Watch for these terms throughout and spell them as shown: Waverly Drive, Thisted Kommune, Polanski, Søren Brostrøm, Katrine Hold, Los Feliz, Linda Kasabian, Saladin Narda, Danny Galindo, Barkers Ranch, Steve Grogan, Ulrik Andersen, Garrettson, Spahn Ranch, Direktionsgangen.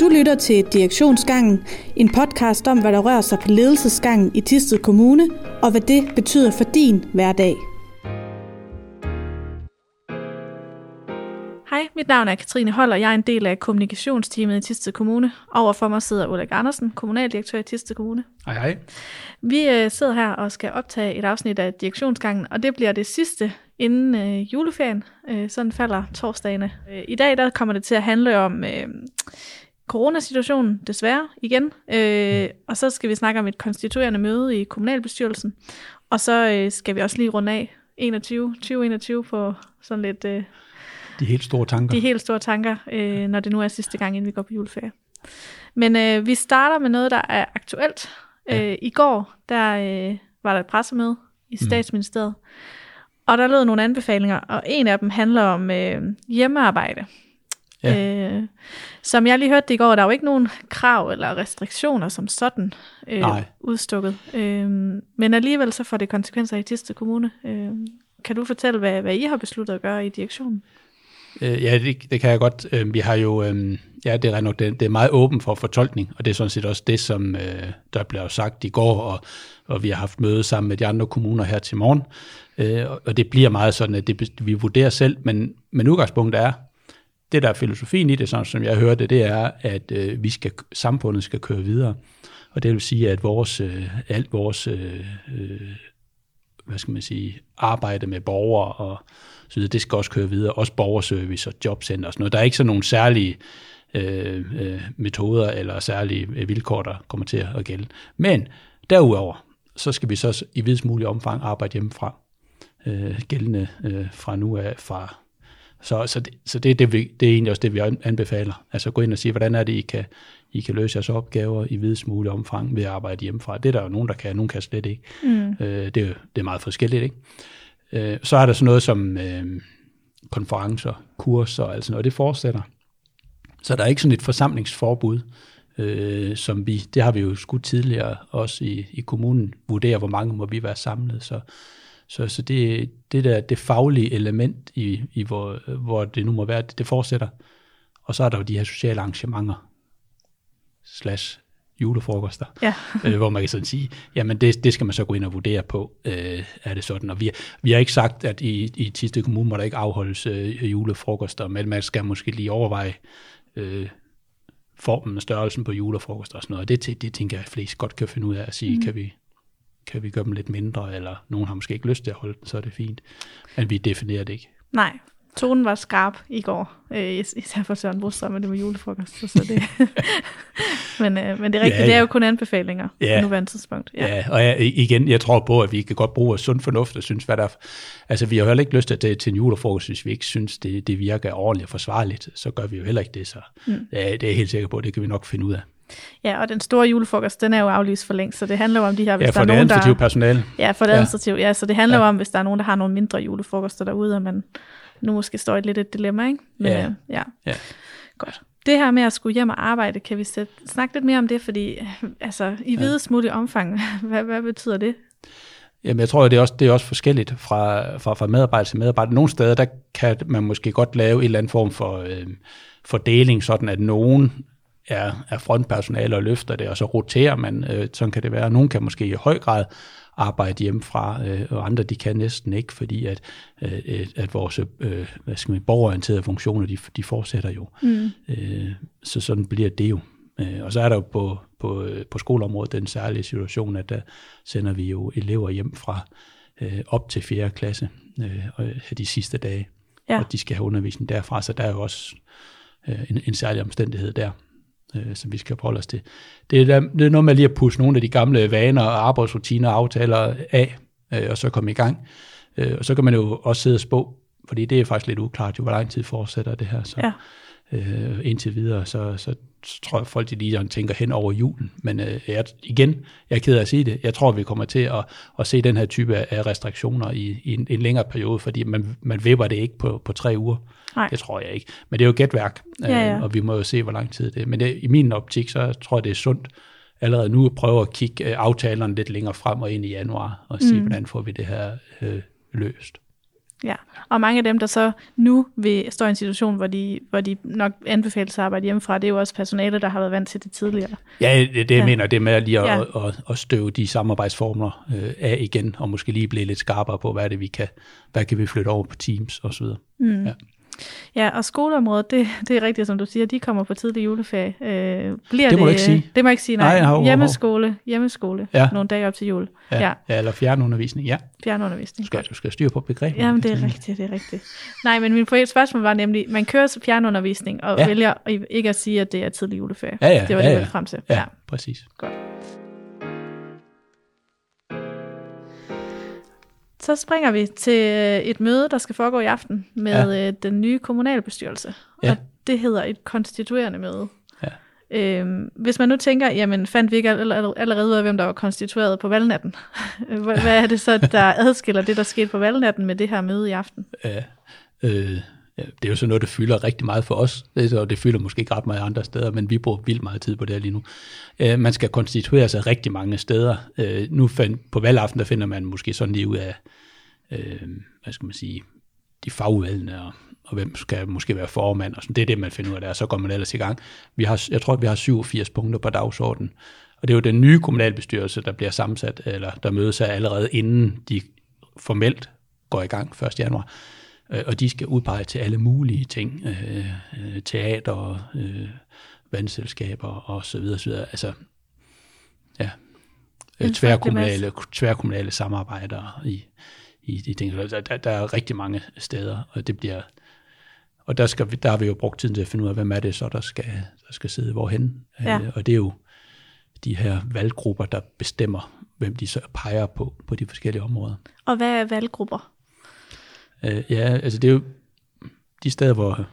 Du lytter til Direktionsgangen, en podcast om, hvad der rører sig på ledelsesgangen i Thisted Kommune, og hvad det betyder for din hverdag. Hej, mit navn er Katrine Hold, og jeg er en del af kommunikationsteamet i Thisted Kommune. Overfor mig sidder Ulrik Andersen, kommunaldirektør i Thisted Kommune. Hej, hej. Vi sidder her og skal optage et afsnit af Direktionsgangen, og det bliver det sidste inden juleferien. Sådan falder torsdagene. I dag der kommer det til at handle om coronasituationen, desværre igen. Og så skal vi snakke om et konstituerende møde i kommunalbestyrelsen. Og så skal vi også lige runde af 2021 på sådan lidt... De helt store tanker. De helt store tanker, når det nu er sidste gang, inden vi går på juleferie. Men vi starter med noget, der er aktuelt. Ja. I går der var der et pressemøde i Statsministeriet, og der lød nogle anbefalinger, og en af dem handler om hjemmearbejde. Ja. Som jeg lige hørte det i går, der er jo ikke nogen krav eller restriktioner som sådan udstukket. Men alligevel så får det konsekvenser i Thisted Kommune. Kan du fortælle, hvad I har besluttet at gøre i direktionen? Ja, det kan jeg godt. Vi har jo, det er meget åbent for fortolkning, og det er sådan set også det, som der blev sagt i går, og vi har haft møde sammen med de andre kommuner her til morgen, og det bliver meget sådan, at vi vurderer selv, men udgangspunktet er, det der er filosofien i det, sådan som jeg hørte, det er, at samfundet skal køre videre, og det vil sige, at vores arbejde med borgere og så det skal også køre videre, også borgerservice og jobcenter og sådan noget. Der er ikke sådan nogle særlige metoder eller særlige vilkår, der kommer til at gælde. Men derudover, så skal vi så i videst mulig omfang arbejde hjemmefra, gældende fra nu af. Så det er egentlig også det, vi anbefaler. Altså gå ind og sige, hvordan er det, I kan løse jeres opgaver i videst mulig omfang ved at arbejde hjemmefra. Det er der jo nogen, der kan, nogen kan slet ikke. Det er meget forskelligt, ikke? Så er der sådan noget som konferencer, kurser og alt sådan noget, og det fortsætter. Så der er ikke sådan et forsamlingsforbud, det har vi jo skudt tidligere også i kommunen, vurderer, hvor mange må vi være samlet. Så det faglige element, i hvor det nu må være, det fortsætter. Og så er der jo de her sociale arrangementer, / julefrokoster, ja. Hvor man kan sådan sige, jamen det skal man så gå ind og vurdere på, er det sådan. Og vi har ikke sagt, at i Thisted Kommune må der ikke afholdes julefrokoster, men man skal måske lige overveje formen og størrelsen på julefrokoster og sådan noget. Det tænker jeg, at flest godt kan finde ud af at sige, kan vi gøre dem lidt mindre, eller nogen har måske ikke lyst til at holde den, så er det fint. Men vi definerer det ikke. Nej. Tonen var skarp i går, især for Søren Brostrøm, men det var julefrokost. Så det. men det er rigtigt, ja. Det er jo kun anbefalinger på nuværende tidspunkt. Ja. Ja, og jeg tror på, at vi kan godt bruge sund fornuft og synes, hvad der er. Altså, vi har heller ikke lyst til at tage til en julefrokost, hvis vi ikke synes, det virker ordentligt og forsvarligt. Så gør vi jo heller ikke det, så ja, det er jeg helt sikker på, det kan vi nok finde ud af. Ja, og den store julefrokost, den er jo aflyst for længst, så det handler jo om de her, hvis der er nogen, der... Ja, for det administrative personale. Ja, for det administrative, ja, så det handler jo om, hvis der er nogen, der har nogle mindre julefrokoster derude, og man nu måske står et dilemma, ikke? Men, ja. Godt. Det her med at skulle hjem og arbejde, kan vi snakke lidt mere om det, fordi altså, i videst mulig omfang, hvad betyder det? Jamen, jeg tror, at det er også forskelligt fra medarbejder til medarbejder. Nogle steder, der kan man måske godt lave en eller anden form for fordeling, sådan at nogen er frontpersonale og løfter det, og så roterer man, sådan kan det være. Nogen kan måske i høj grad arbejde hjemmefra, og andre de kan næsten ikke, fordi at vores borgerorienterede funktioner, de fortsætter jo. Så sådan bliver det jo. Og så er der jo på skoleområdet den særlige situation, at der sender vi jo elever hjem fra op til 4. klasse de sidste dage, og de skal have undervisning derfra, så der er jo også en særlig omstændighed der, som vi skal forholde os til. Det er noget med lige at pusse nogle af de gamle vaner og arbejdsrutiner og aftaler af, og så komme i gang. Og så kan man jo også sidde og spå, fordi det er faktisk lidt uklart, jo, hvor lang tid fortsætter det her. Så, indtil videre, så tror jeg, folk de lige tænker hen over julen. Men jeg er ked af at sige det. Jeg tror, vi kommer til at se den her type af restriktioner i en længere periode, fordi man vipper det ikke på 3 uger. Nej. Det tror jeg ikke. Men det er jo gætværk, og vi må jo se, hvor lang tid det er. Men i min optik, så tror jeg, det er sundt allerede nu at prøve at kigge aftalerne lidt længere frem og ind i januar, og se, hvordan får vi det her løst. Ja, og mange af dem, der så nu står i en situation, hvor de nok anbefales at arbejde hjemmefra, det er jo også personale, der har været vant til det tidligere. Ja, det jeg mener, det med at lige at støve de samarbejdsformer af igen, og måske lige blive lidt skarpere på, hvad kan vi flytte over på Teams osv. Mm. Ja. Ja, og skoleområdet, det er rigtigt, som du siger, de kommer på tidlig juleferie. Det må du ikke sige. Det må jeg ikke sige, nej. Hjemmeskole, ja. Nogle dage op til jul. Ja, ja. Ja, eller fjernundervisning, ja. Fjernundervisning. Du skal styre på begrebet. Jamen, det er rigtigt. Nej, men min spørgsmål var nemlig, man kører fjernundervisning og vælger ikke at sige, at det er tidlig juleferie. Ja, ja, det var det, jeg ville frem til. Ja, præcis. Godt. Så springer vi til et møde, der skal foregå i aften med den nye kommunalbestyrelse. Ja. Og det hedder et konstituerende møde. Ja. Hvis man nu tænker, jamen fandt vi ikke allerede ud af, hvem der var konstitueret på valgnatten? Hvad er det så, der adskiller det, der skete på valgnatten med det her møde i aften? Ja. Det er jo sådan noget, der fylder rigtig meget for os, og det fylder måske ikke ret meget andre steder, men vi bruger vildt meget tid på det her lige nu. Man skal konstituere sig rigtig mange steder. På valgaften, der finder man måske sådan lige ud af, de fagudvalgene, og hvem skal måske være formand, og sådan. Det er det, man finder ud af der, så går man ellers i gang. Jeg tror, vi har 87 punkter på dagsordenen, og det er jo den nye kommunalbestyrelse, der bliver sammensat, eller der mødes allerede inden de formelt går i gang 1. januar. Og de skal udpege til alle mulige ting, teater, vandselskaber og så videre, så videre. Altså, ja, tværkommunale samarbejder i de ting. Der er rigtig mange steder, og det bliver, og der har vi jo brugt tiden til at finde ud af, hvem er det så, der skal sidde hvorhen. Ja. Og det er jo de her valggrupper, der bestemmer, hvem de så peger på de forskellige områder. Og hvad er valggrupper? Det er jo de steder, hvor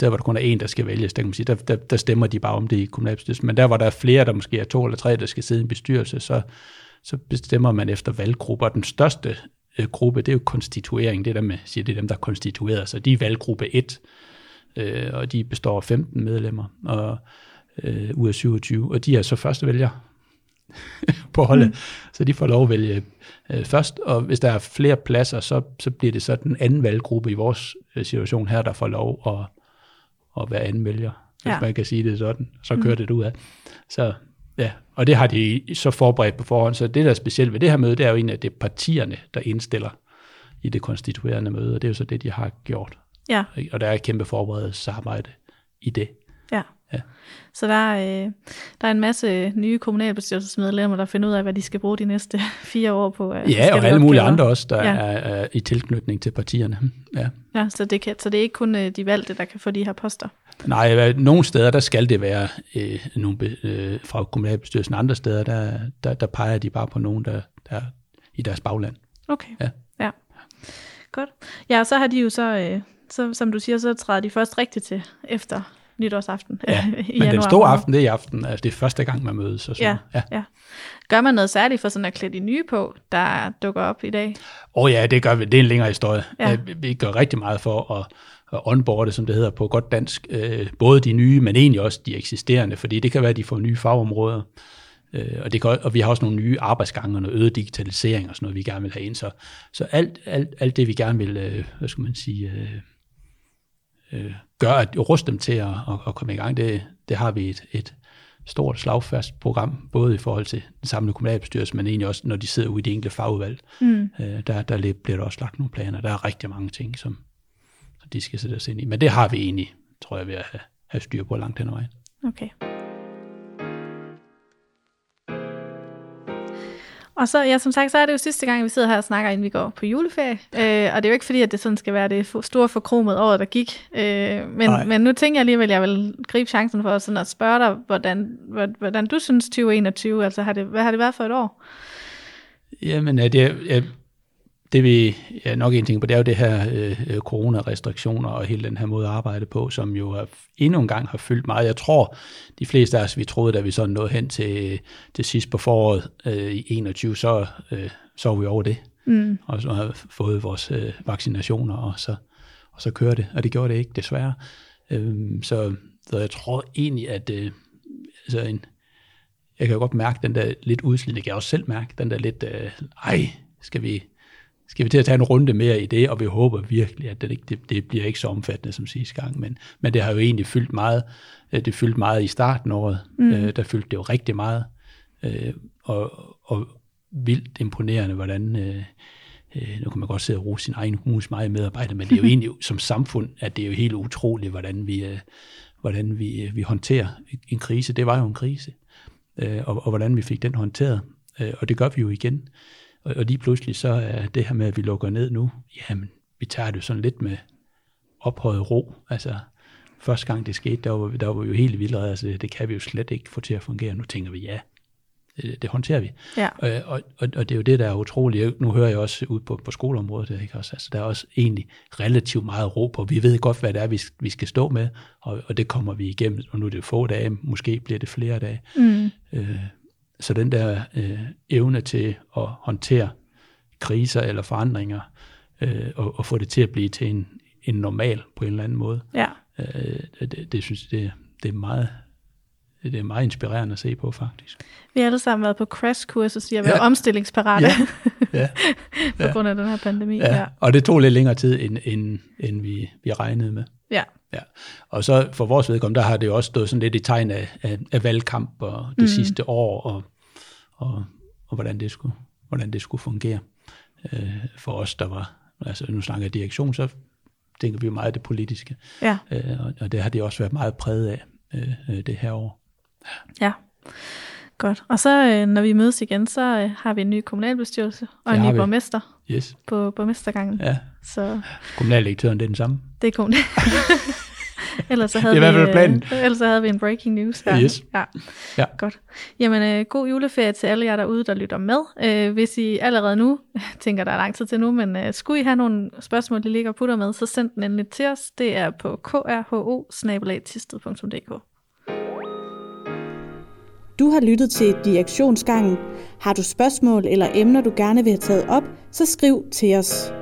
der kun er én, der skal vælges, der kan man sige, der stemmer de bare om det i kommunalbestyrelsen. Men der, hvor der er flere, der måske er 2 eller 3, der skal sidde i en bestyrelse, så bestemmer man efter valggrupper. Og den største gruppe, det er jo konstituering, det er dem, der konstituerer sig. De er valggruppe 1, og de består af 15 medlemmer ud af 27, og de er så første vælger på holdet, så de får lov at vælge først, og hvis der er flere pladser, så bliver det så den anden valggruppe i vores situation her, der får lov at være anden vælger, hvis man kan sige det sådan, så kører det ud af. Så ja, og det har de så forberedt på forhånd, så det der er specielt ved det her møde, det er jo egentlig, at det er partierne, der indstiller i det konstituerende møde, og det er jo så det, de har gjort. Ja. Og der er et kæmpe forberedelsesarbejde i det. Ja. Ja. Så der er en masse nye kommunalbestyrelsesmedlemmer, der finder ud af, hvad de skal bruge de næste 4 år på. Ja, og alle mulige andre også, der er i tilknytning til partierne. Ja. Ja, så det er ikke kun de valgte, der kan få de her poster? Nej, nogle steder, der skal det være nogle fra kommunalbestyrelsen, andre steder, der peger de bare på nogen, der i deres bagland. Okay, ja. Godt. Ja, og så har de jo så, som du siger, så træder de først rigtigt til efter nytårsaften. Ja, men den store aften, det er i aften. Altså, det er første gang, man mødes. Og sådan. Ja. Gør man noget særligt for sådan at klæde de nye på, der dukker op i dag? Ja, det gør vi. Det er en længere historie. Ja. Vi gør rigtig meget for at onboarde, som det hedder på godt dansk, både de nye, men egentlig også de eksisterende, fordi det kan være, at de får nye fagområder. Og vi har også nogle nye arbejdsgange og noget øget digitalisering og sådan noget, vi gerne vil have ind. Så alt det, vi gerne vil, gør at ruste dem til at komme i gang. Det har vi et stort slagfast program, både i forhold til den samlede kommunalbestyrelse, men egentlig også, når de sidder ude i de enkelte fagudvalg. Der bliver der også lagt nogle planer. Der er rigtig mange ting, som de skal sætte sig ind i. Men det har vi egentlig, tror jeg, ved at have styr på langt hen ad vejen. Okay. Og så, ja, som sagt, så er det jo sidste gang, vi sidder her og snakker, inden vi går på juleferie. Og det er jo ikke fordi, at det sådan skal være det store forkromede år, der gik. Men nu tænker jeg alligevel, at jeg vil gribe chancen for sådan at spørge dig, hvordan du synes 2021, altså hvad har det været for et år? Jamen, det vi nok en ting på, det er jo det her coronarestriktioner og hele den her måde at arbejde på, som jo endnu en gang har fyldt meget. Jeg tror, de fleste af os, vi troede, da vi sådan nåede hen til sidst på foråret i 2021, så var vi over det. Mm. Og så har fået vores vaccinationer, og så kører det. Og det gjorde det ikke, desværre. Så jeg tror egentlig, at jeg kan jo godt mærke den der lidt udslidning. Jeg kan også selv mærke den der lidt, skal vi skal vi til at tage en runde mere i det, og vi håber virkelig, at det bliver ikke så omfattende som sidste gang, men det har jo egentlig fyldt meget. Det fyldte meget i starten af året, der fyldte det jo rigtig meget, og vildt imponerende, hvordan, nu kan man godt sidde og rose sin egen humus meget medarbejder, men det er jo egentlig som samfund, at det er jo helt utroligt, hvordan vi håndterer en krise. Det var jo en krise, og hvordan vi fik den håndteret, og det gør vi jo igen. Og lige pludselig så er det her med, at vi lukker ned nu, jamen, vi tager det jo sådan lidt med ophøjet ro. Altså, første gang det skete, der var vi jo helt vildrede, altså, det kan vi jo slet ikke få til at fungere. Nu tænker vi, ja, det håndterer vi. Ja. Og det er jo det, der er utroligt. Nu hører jeg også ud på skoleområdet, ikke? Altså, der er også egentlig relativt meget ro på. Vi ved godt, hvad det er, vi skal stå med, og det kommer vi igennem. Og nu er det få dage, måske bliver det flere dage. Mm. Så den der evne til at håndtere kriser eller forandringer, og få det til at blive til en normal på en eller anden måde, ja. Det er meget inspirerende at se på, faktisk. Vi har alle sammen været på crashkurser, siger vi, ja. Omstillingsparate, ja. På grund af den her pandemi. Ja. Ja. Og det tog lidt længere tid, end vi regnede med. Ja. Ja. Og så for vores vedkommende, der har det jo også stået sådan lidt i tegn af valgkamp og det sidste år, og hvordan det skulle fungere. For os, der var, altså nu snakker jeg direktion, så tænker vi jo meget det politiske. Ja. Og det har det også været meget præget af det her år. Ja, godt. Og så når vi mødes igen, så har vi en ny kommunalbestyrelse og en ny borgmester på borgmestergangen. Ja. Så kommunaldirektøren, det er den samme. Det er kommunal. Ellers havde vi en breaking news her. Yes. Ja. Ja. Godt. Jamen, god juleferie til alle jer derude, der lytter med. Hvis I allerede nu, tænker der er lang tid til nu, men skulle I have nogle spørgsmål, de ligger og putter med, så send den endelig til os. Det er på krho@thisted.dk. Du har lyttet til Direktionsgangen. Har du spørgsmål eller emner, du gerne vil have taget op, så skriv til os.